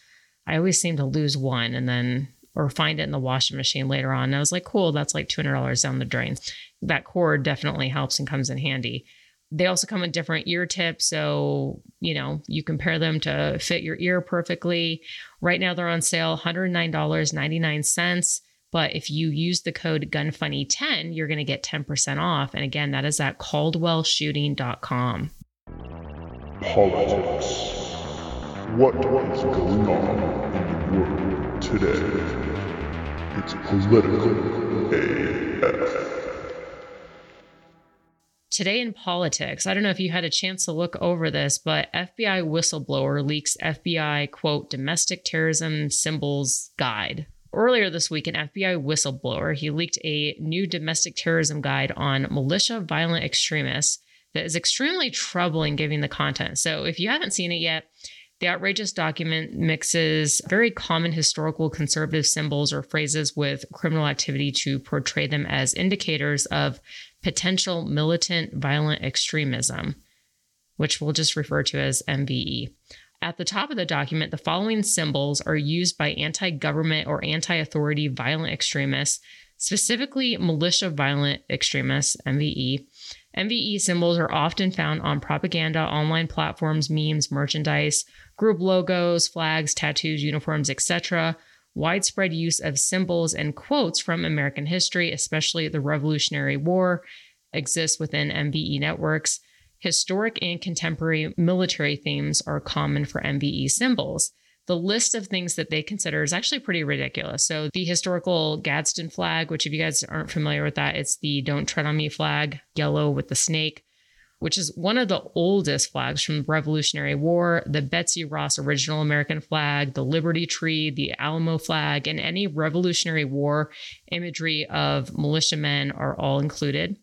I always seem to lose one and then, or find it in the washing machine later on. And I was like, cool, that's like two hundred dollars down the drain. That cord definitely helps and comes in handy. They also come in different ear tips, so, you know, you can pair them to fit your ear perfectly. Right now they're on sale, one hundred nine dollars and ninety-nine cents. But if you use the code gun funny ten, you're going to get ten percent off. And again, that is at caldwell shooting dot com. Politics. What is going on in the world today? It's political A F. Today in politics, I don't know if you had a chance to look over this, but F B I whistleblower leaks F B I, quote, domestic terrorism symbols guide. Earlier this week, an F B I whistleblower, he leaked a new domestic terrorism guide on militia violent extremists that is extremely troubling given the content. So if you haven't seen it yet, the outrageous document mixes very common historical conservative symbols or phrases with criminal activity to portray them as indicators of potential militant violent extremism, which we'll just refer to as M V E. At the top of the document, the following symbols are used by anti-government or anti-authority violent extremists, specifically militia violent extremists, M V E. M V E symbols are often found on propaganda, online platforms, memes, merchandise, group logos, flags, tattoos, uniforms, et cetera. Widespread use of symbols and quotes from American history, especially the Revolutionary War, exists within M V E networks. Historic and contemporary military themes are common for M V E symbols. The list of things that they consider is actually pretty ridiculous. So the historical Gadsden flag, which if you guys aren't familiar with that, it's the Don't Tread on Me flag, yellow with the snake, which is one of the oldest flags from the Revolutionary War, the Betsy Ross original American flag, the Liberty Tree, the Alamo flag, and any Revolutionary War imagery of militiamen are all included.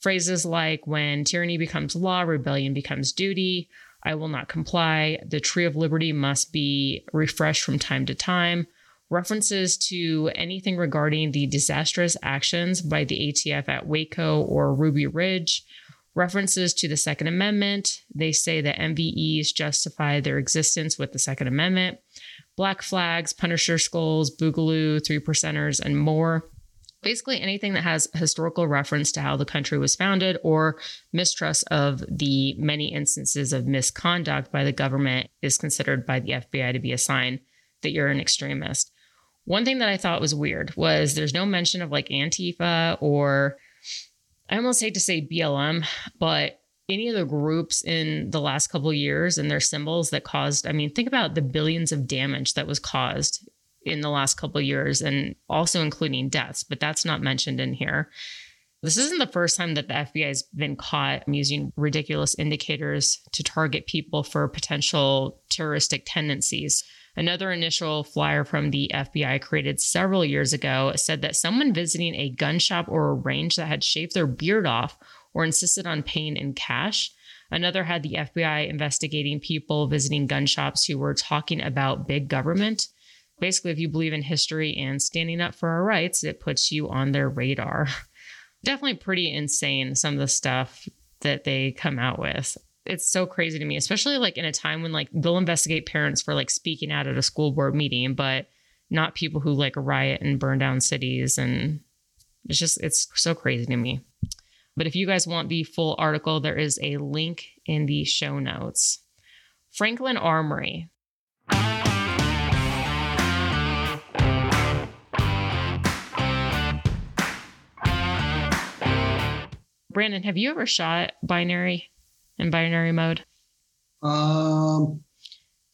Phrases like when tyranny becomes law, rebellion becomes duty, I will not comply, the Tree of Liberty must be refreshed from time to time, references to anything regarding the disastrous actions by the A T F at Waco or Ruby Ridge, references to the Second Amendment. They say that M V Es justify their existence with the Second Amendment. Black flags, Punisher skulls, Boogaloo, Three Percenters, and more. Basically anything that has historical reference to how the country was founded or mistrust of the many instances of misconduct by the government is considered by the F B I to be a sign that you're an extremist. One thing that I thought was weird was there's no mention of like Antifa or I almost hate to say B L M, but any of the groups in the last couple of years and their symbols that caused, I mean, think about the billions of damage that was caused in the last couple of years and also including deaths, but that's not mentioned in here. This isn't the first time that the F B I has been caught using ridiculous indicators to target people for potential terroristic tendencies. Another initial flyer from the F B I created several years ago said that someone visiting a gun shop or a range that had shaved their beard off or insisted on paying in cash. Another had the F B I investigating people visiting gun shops who were talking about big government. Basically, if you believe in history and standing up for our rights, it puts you on their radar. Definitely pretty insane, some of the stuff that they come out with. It's so crazy to me, especially like in a time when like they'll investigate parents for like speaking out at a school board meeting, but not people who like riot and burn down cities. And it's just, it's so crazy to me. But if you guys want the full article, there is a link in the show notes. Franklin Armory. Brandon, have you ever shot binary in binary mode? Um,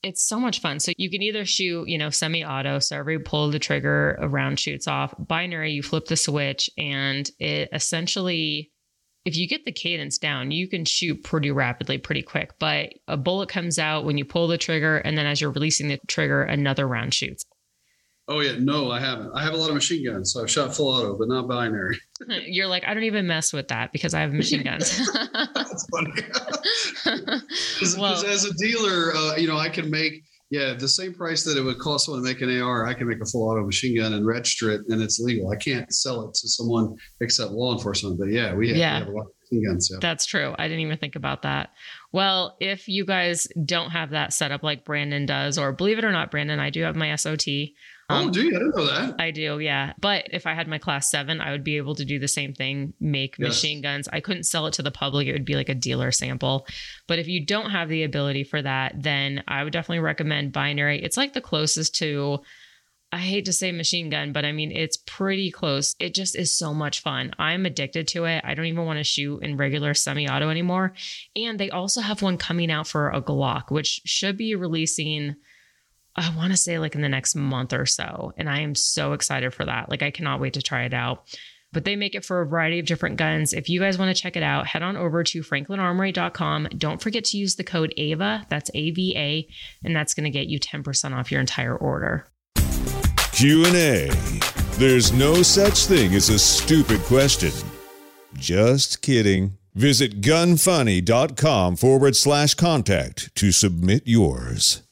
it's so much fun. So you can either shoot, you know, semi-auto. So every pull of the trigger, a round shoots off. Binary, you flip the switch, and it essentially, if you get the cadence down, you can shoot pretty rapidly, pretty quick. But a bullet comes out when you pull the trigger, and then as you're releasing the trigger, another round shoots. Oh, yeah. No, I haven't. I have a lot of machine guns, so I've shot full auto, but not binary. You're like, I don't even mess with that because I have machine guns. That's funny. as, well, as, as a dealer, uh, you know, I can make, yeah, the same price that it would cost someone to make an A R, I can make a full auto machine gun and register it, and it's legal. I can't sell it to someone except law enforcement. But, yeah, we have, yeah. We have a lot of machine guns. So. That's true. I didn't even think about that. Well, if you guys don't have that set up like Brandon does, or believe it or not, Brandon, I do have my S O T. Um, oh, do you? I didn't know that. I do, yeah. But if I had my class seven, I would be able to do the same thing, make yes. machine guns. I couldn't sell it to the public. It would be like a dealer sample. But if you don't have the ability for that, then I would definitely recommend binary. It's like the closest to, I hate to say machine gun, but I mean, it's pretty close. It just is so much fun. I'm addicted to it. I don't even want to shoot in regular semi-auto anymore. And they also have one coming out for a Glock, which should be releasing, I want to say like in the next month or so. And I am so excited for that. Like I cannot wait to try it out, but they make it for a variety of different guns. If you guys want to check it out, head on over to franklin armory dot com. Don't forget to use the code A V A. That's A V A. And that's going to get you ten percent off your entire order. Q and A. There's no such thing as a stupid question. Just kidding. Visit gunfunny.com forward slash contact to submit yours.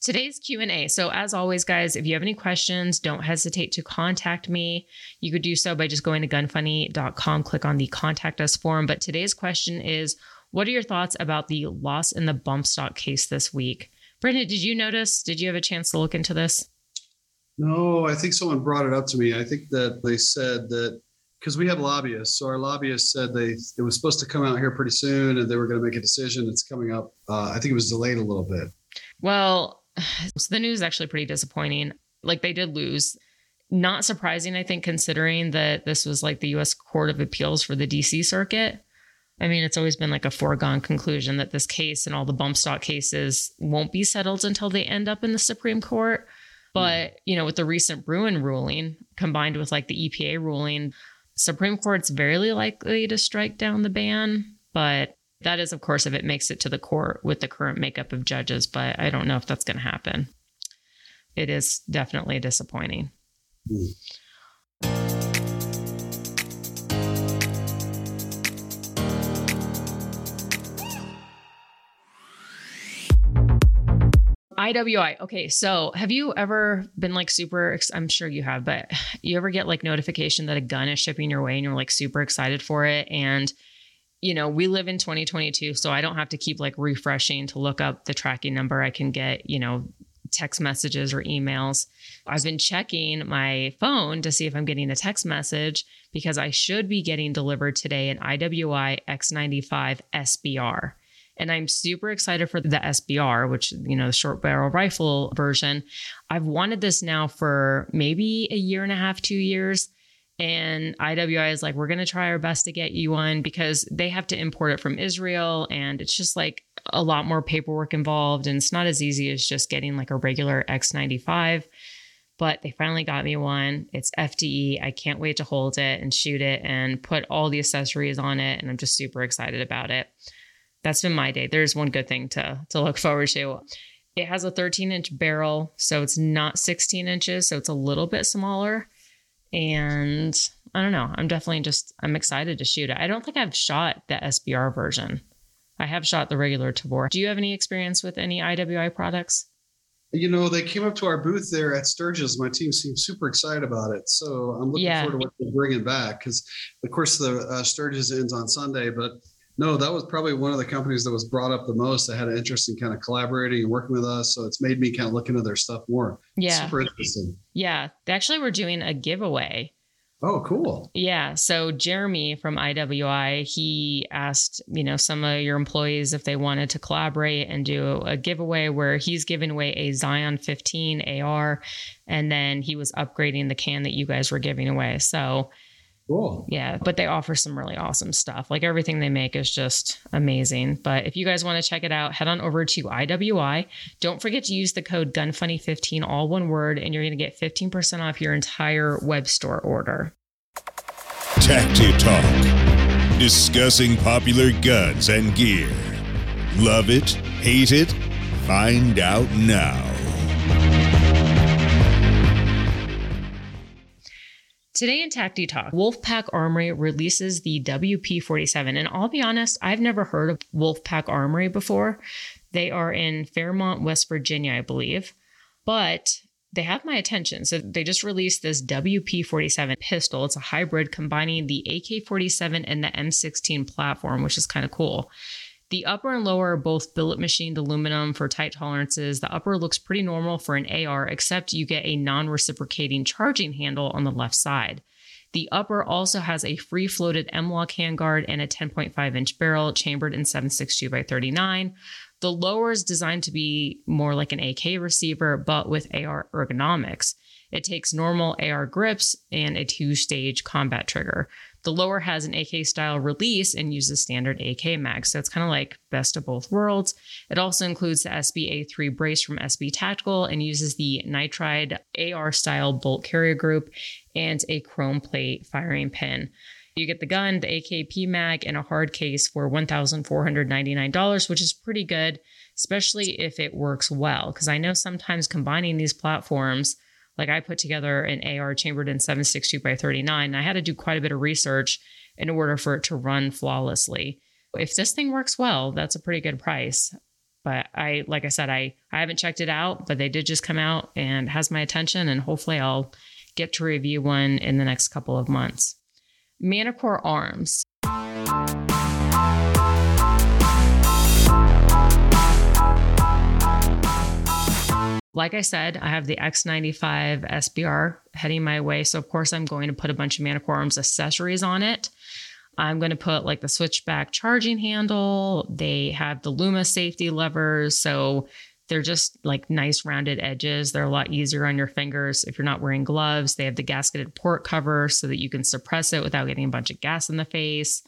Today's Q and A. So as always, guys, if you have any questions, don't hesitate to contact me. You could do so by just going to gun funny dot com, click on the Contact Us form. But today's question is, what are your thoughts about the loss in the bump stock case this week? Brandon, did you notice? Did you have a chance to look into this? No, I think someone brought it up to me. I think that they said that because we have lobbyists. So our lobbyists said they it was supposed to come out here pretty soon and they were going to make a decision. It's coming up. Uh, I think it was delayed a little bit. Well, so the news is actually pretty disappointing. Like they did lose. Not surprising, I think, considering that this was like the U S Court of Appeals for the D C Circuit. I mean, it's always been like a foregone conclusion that this case and all the bump stock cases won't be settled until they end up in the Supreme Court. But, you know, with the recent Bruin ruling combined with like the E P A ruling, Supreme Court's very likely to strike down the ban. But that is, of course, if it makes it to the court with the current makeup of judges, but I don't know if that's going to happen. It is definitely disappointing. Mm. I W I. Okay. So have you ever been like super, ex- I'm sure you have, but you ever get like notification that a gun is shipping your way and you're like super excited for it? And you know, we live in twenty twenty-two, so I don't have to keep like refreshing to look up the tracking number. I can get, you know, text messages or emails. I've been checking my phone to see if I'm getting a text message because I should be getting delivered today an I W I X ninety-five S B R. And I'm super excited for the S B R, which, you know, the short barrel rifle version. I've wanted this now for maybe a year and a half, two years. And I W I is like, we're going to try our best to get you one because they have to import it from Israel. And it's just like a lot more paperwork involved. And it's not as easy as just getting like a regular X ninety-five. But they finally got me one. It's F D E. I can't wait to hold it and shoot it and put all the accessories on it. And I'm just super excited about it. That's been my day. There's one good thing to, to look forward to. It has a thirteen inch barrel, so it's not sixteen inches. So it's a little bit smaller. And I don't know. I'm definitely just, I'm excited to shoot it. I don't think I've shot the S B R version. I have shot the regular Tabor. Do you have any experience with any I W I products? You know, they came up to our booth there at Sturgis. My team seemed super excited about it. So I'm looking yeah. forward to what they're bringing back, because, of course, the uh, Sturgis ends on Sunday. But no, that was probably one of the companies that was brought up the most that had an interest in kind of collaborating and working with us. So it's made me kind of look into their stuff more. Yeah. Super interesting. Yeah. They actually were doing a giveaway. Oh, cool. Yeah. So Jeremy from I W I, he asked, you know, some of your employees if they wanted to collaborate and do a giveaway where he's giving away a Zion fifteen A R, and then he was upgrading the can that you guys were giving away. So cool. Yeah. But they offer some really awesome stuff. Like everything they make is just amazing. But if you guys want to check it out, head on over to I W I. Don't forget to use the code gun funny fifteen, all one word, and you're going to get fifteen percent off your entire web store order. Tacti Talk, discussing popular guns and gear. Love it? Hate it? Find out now. Today in Tacti Talk, Wolfpack Armory releases the W P forty-seven. And I'll be honest, I've never heard of Wolfpack Armory before. They are in Fairmont, West Virginia, I believe. But they have my attention. So they just released this W P forty-seven pistol. It's a hybrid combining the A K forty-seven and the M sixteen platform, which is kind of cool. The upper and lower are both billet machined aluminum for tight tolerances. The upper looks pretty normal for an A R, except you get a non-reciprocating charging handle on the left side. The upper also has a free-floated M-lock handguard and a ten point five inch barrel chambered in seven sixty-two by thirty-nine. The lower is designed to be more like an A K receiver, but with A R ergonomics. It takes normal A R grips and a two-stage combat trigger. The lower has an A K-style release and uses standard A K mags, so it's kind of like best of both worlds. It also includes the S B A three brace from S B Tactical and uses the nitride A R-style bolt carrier group and a chrome plate firing pin. You get the gun, the A K P mag, and a hard case for one thousand four hundred ninety-nine dollars, which is pretty good, especially if it works well, because I know sometimes combining these platforms. Like I put together an A R chambered in seven sixty-two by thirty-nine, and I had to do quite a bit of research in order for it to run flawlessly. If this thing works well, that's a pretty good price. But I, like I said, I, I haven't checked it out, but they did just come out and has my attention, and hopefully I'll get to review one in the next couple of months. Manticore Arms. Like I said, I have the X ninety-five S B R heading my way. So, of course, I'm going to put a bunch of Manticore Arms accessories on it. I'm going to put like the switchback charging handle. They have the Luma safety levers. So they're just like nice rounded edges. They're a lot easier on your fingers if you're not wearing gloves. They have the gasketed port cover so that you can suppress it without getting a bunch of gas in the face.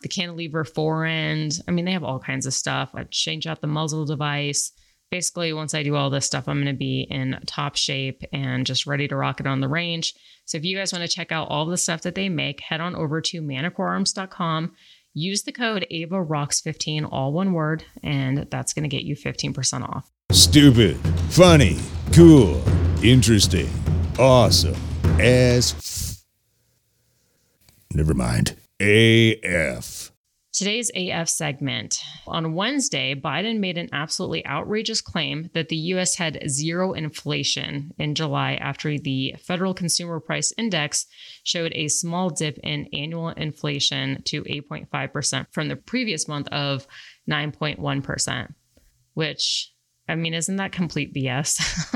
The cantilever forend. I mean, they have all kinds of stuff. I change out the muzzle device. Basically, once I do all this stuff, I'm going to be in top shape and just ready to rock it on the range. So if you guys want to check out all the stuff that they make, head on over to manticore arms dot com. Use the code A V A rocks fifteen, all one word, and that's going to get you fifteen percent off. Stupid, funny, cool, interesting, awesome, as f- Never mind. A F. Today's A F segment. On Wednesday, Biden made an absolutely outrageous claim that the U S had zero inflation in July after the Federal Consumer Price Index showed a small dip in annual inflation to eight point five percent from the previous month of nine point one percent, which, I mean, isn't that complete B S?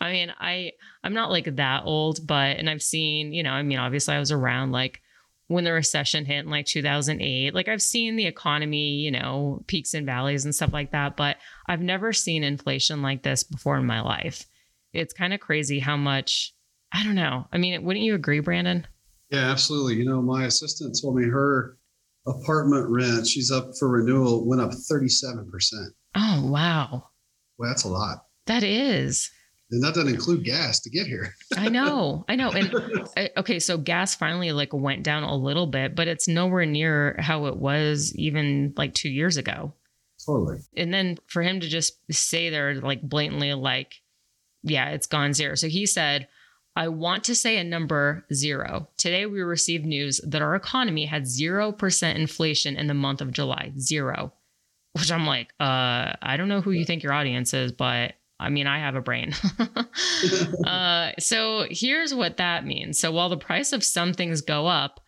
I mean, I, I'm not like that old, but, and I've seen, you know, I mean, obviously I was around like when the recession hit in like two thousand eight, like I've seen the economy, you know, peaks and valleys and stuff like that, but I've never seen inflation like this before in my life. It's kind of crazy how much, I don't know. I mean, wouldn't you agree, Brandon? Yeah, absolutely. You know, my assistant told me her apartment rent, she's up for renewal, went up thirty-seven percent. Oh, wow. Well, that's a lot. That is. And that doesn't include gas to get here. I know. I know. And okay, so gas finally like went down a little bit, but it's nowhere near how it was even like two years ago. Totally. And then for him to just say there like blatantly like, yeah, it's gone zero. So he said, I want to say a number zero. Today we received news that our economy had zero percent inflation in the month of July. Zero. Which I'm like, uh, I don't know who you think your audience is, but I mean, I have a brain. uh, so here's what that means. So while the price of some things go up,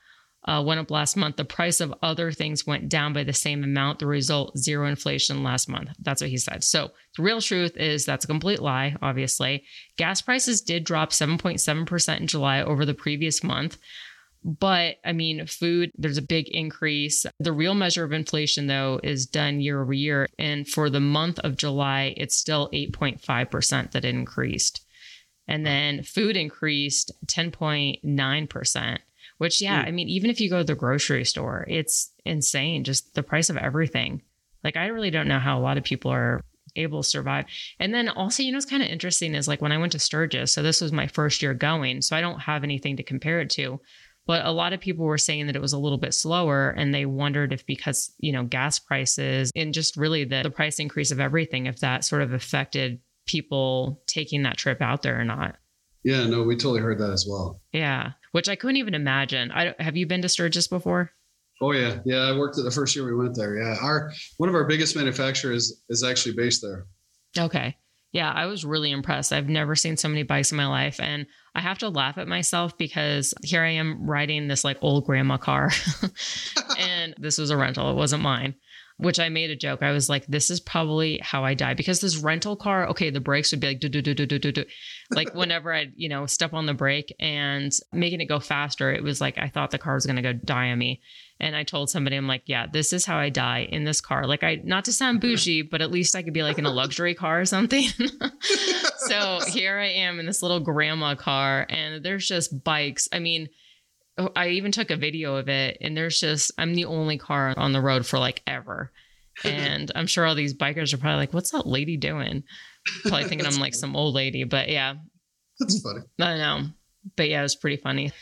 uh, went up last month, the price of other things went down by the same amount. The result, zero inflation last month. That's what he said. So the real truth is that's a complete lie, obviously. Gas prices did drop seven point seven percent in July over the previous month. But I mean, food, there's a big increase. The real measure of inflation, though, is done year over year. And for the month of July, it's still eight point five percent that increased. And then food increased ten point nine percent, which, yeah, I mean, even if you go to the grocery store, it's insane. Just the price of everything. Like, I really don't know how a lot of people are able to survive. And then also, you know, it's kind of interesting is like when I went to Sturgis, so this was my first year going, so I don't have anything to compare it to. But a lot of people were saying that it was a little bit slower and they wondered if because, you know, gas prices and just really the, the price increase of everything, if that sort of affected people taking that trip out there or not. Yeah, no, we totally heard that as well. Yeah, which I couldn't even imagine. I, have you been to Sturgis before? Oh, yeah. Yeah, I worked at the first year we went there. Yeah, our one of our biggest manufacturers is actually based there. Okay. Yeah, I was really impressed. I've never seen so many bikes in my life. And I have to laugh at myself because here I am riding this like old grandma car and this was a rental. It wasn't mine, which I made a joke. I was like, this is probably how I die because this rental car, okay, the brakes would be like, do, do, do, do, do, do, do. Like whenever I, you know, step on the brake and making it go faster, it was like, I thought the car was going to go die on me. And I told somebody, I'm like, yeah, this is how I die in this car. Like I, not to sound bougie, but at least I could be like in a luxury car or something. So here I am in this little grandma car and there's just bikes. I mean, I even took a video of it and there's just, I'm the only car on the road for like ever. And I'm sure all these bikers are probably like, what's that lady doing? Probably thinking I'm funny. Like some old lady, but yeah. That's funny. I know. But yeah, it was pretty funny.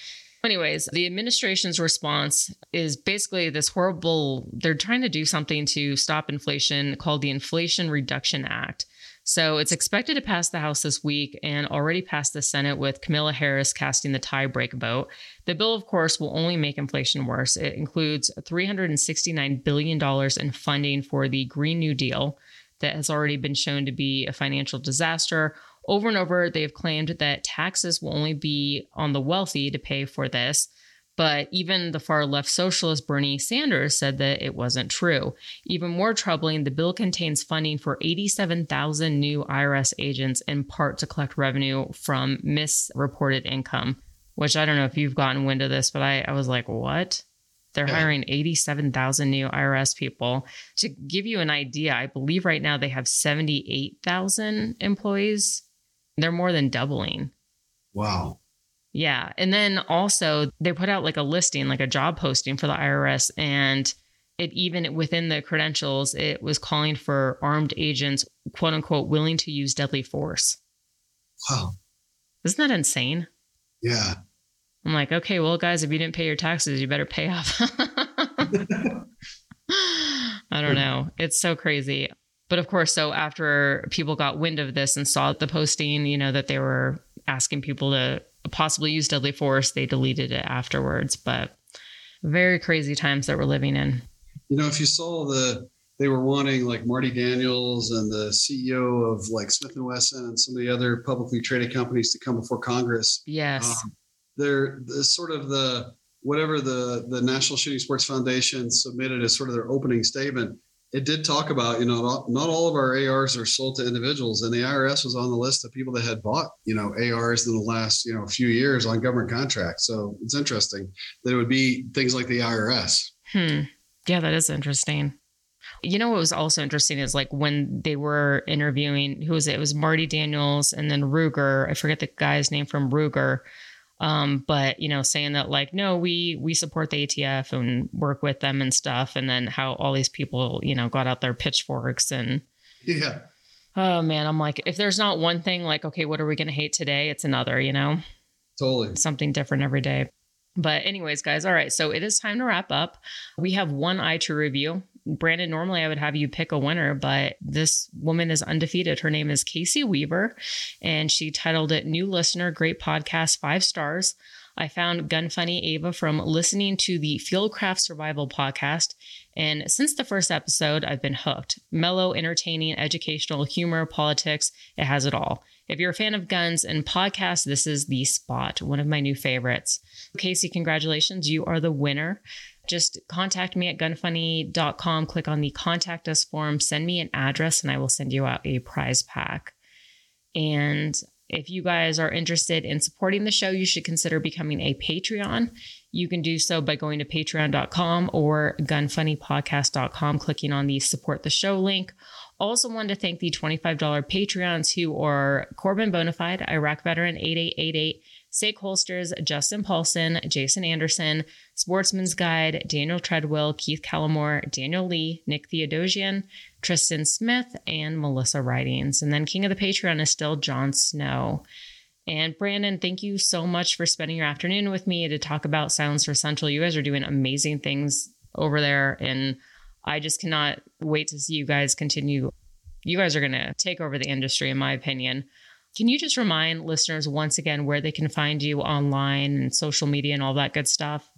Anyways, the administration's response is basically this horrible, they're trying to do something to stop inflation called the Inflation Reduction Act. So it's expected to pass the House this week and already passed the Senate with Kamala Harris casting the tie-break vote. The bill, of course, will only make inflation worse. It includes three hundred sixty-nine billion dollars in funding for the Green New Deal that has already been shown to be a financial disaster. Over and over, they have claimed that taxes will only be on the wealthy to pay for this. But even the far-left socialist Bernie Sanders said that it wasn't true. Even more troubling, the bill contains funding for eighty-seven thousand new I R S agents in part to collect revenue from misreported income, which I don't know if you've gotten wind of this, but I, I was like, what? They're hiring eighty-seven thousand new I R S people. To give you an idea, I believe right now they have seventy-eight thousand employees. They're more than doubling. Wow. Yeah. And then also they put out like a listing, like a job posting for the I R S. And it even within the credentials, it was calling for armed agents, quote unquote, willing to use deadly force. Wow. Isn't that insane? Yeah. I'm like, okay, well, guys, if you didn't pay your taxes, you better pay off. I don't know. It's so crazy. But of course, so after people got wind of this and saw the posting, you know, that they were asking people to possibly use deadly force, they deleted it afterwards. But very crazy times that we're living in. You know, if you saw the, they were wanting like Marty Daniels and the C E O of like Smith and Wesson and some of the other publicly traded companies to come before Congress. Yes. Um, They're the, sort of the, whatever the, the National Shooting Sports Foundation submitted as sort of their opening statement, it did talk about, you know, not, not all of our A Rs are sold to individuals. And the I R S was on the list of people that had bought, you know, A Rs in the last, you know, few years on government contracts. So it's interesting that it would be things like the I R S. Hmm. Yeah, that is interesting. You know, what was also interesting is like when they were interviewing, who was it? It was Marty Daniels and then Ruger. I forget the guy's name from Ruger. Um, but, you know, saying that like, no, we, we support the A T F and work with them and stuff. And then how all these people, you know, got out their pitchforks and yeah. Oh man, I'm like, if there's not one thing like, okay, what are we going to hate today? It's another, you know, totally something different every day. But anyways, guys, all right. So it is time to wrap up. We have one eye to review. Brandon, normally I would have you pick a winner, but this woman is undefeated. Her name is Casey Weaver, and she titled it New Listener, Great Podcast, Five Stars. I found Gun Funny Ava from listening to the Fieldcraft Survival Podcast. And since the first episode, I've been hooked. Mellow, entertaining, educational, humor, politics, it has it all. If you're a fan of guns and podcasts, this is the spot, one of my new favorites. Casey, congratulations. You are the winner. Just contact me at gun funny dot com. Click on the Contact Us form. Send me an address and I will send you out a prize pack. And if you guys are interested in supporting the show, you should consider becoming a Patreon. You can do so by going to patreon dot com or gun funny podcast dot com, clicking on the Support the Show link. Also wanted to thank the twenty-five dollars Patreons who are Corbin Bonafide, Iraq Veteran eighty-eight eighty-eight, Sake Holsters, Justin Paulson, Jason Anderson, Sportsman's Guide, Daniel Treadwell, Keith Callamore, Daniel Lee, Nick Theodosian, Tristan Smith, and Melissa Ridings. And then King of the Patreon is still Jon Snow. And Brandon, thank you so much for spending your afternoon with me to talk about Silencer Central. You guys are doing amazing things over there, and I just cannot wait to see you guys continue. You guys are going to take over the industry, in my opinion. Can you just remind listeners once again where they can find you online and social media and all that good stuff?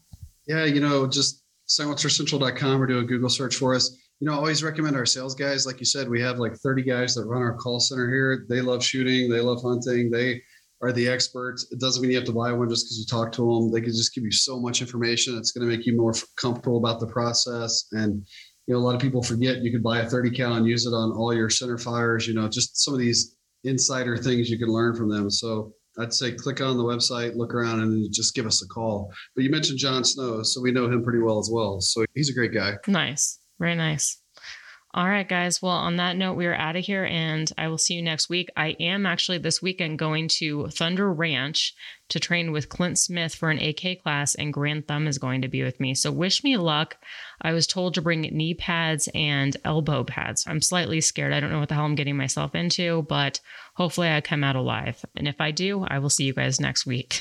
Yeah, you know, just silencer central dot com or do a Google search for us. You know, I always recommend our sales guys. Like you said, we have like thirty guys that run our call center here. They love shooting. They love hunting. They are the experts. It doesn't mean you have to buy one just because you talk to them. They can just give you so much information. It's going to make you more comfortable about the process. And you know, a lot of people forget you could buy a thirty cal and use it on all your center fires. You know, just some of these insider things you can learn from them. So I'd say click on the website, look around, and just give us a call. But you mentioned Jon Snow, so we know him pretty well as well. So he's a great guy. Nice. Very nice. All right, guys. Well, on that note, we are out of here, and I will see you next week. I am actually this weekend going to Thunder Ranch to train with Clint Smith for an A K class, and Grand Thumb is going to be with me. So wish me luck. I was told to bring knee pads and elbow pads. I'm slightly scared. I don't know what the hell I'm getting myself into, but hopefully I come out alive. And if I do, I will see you guys next week.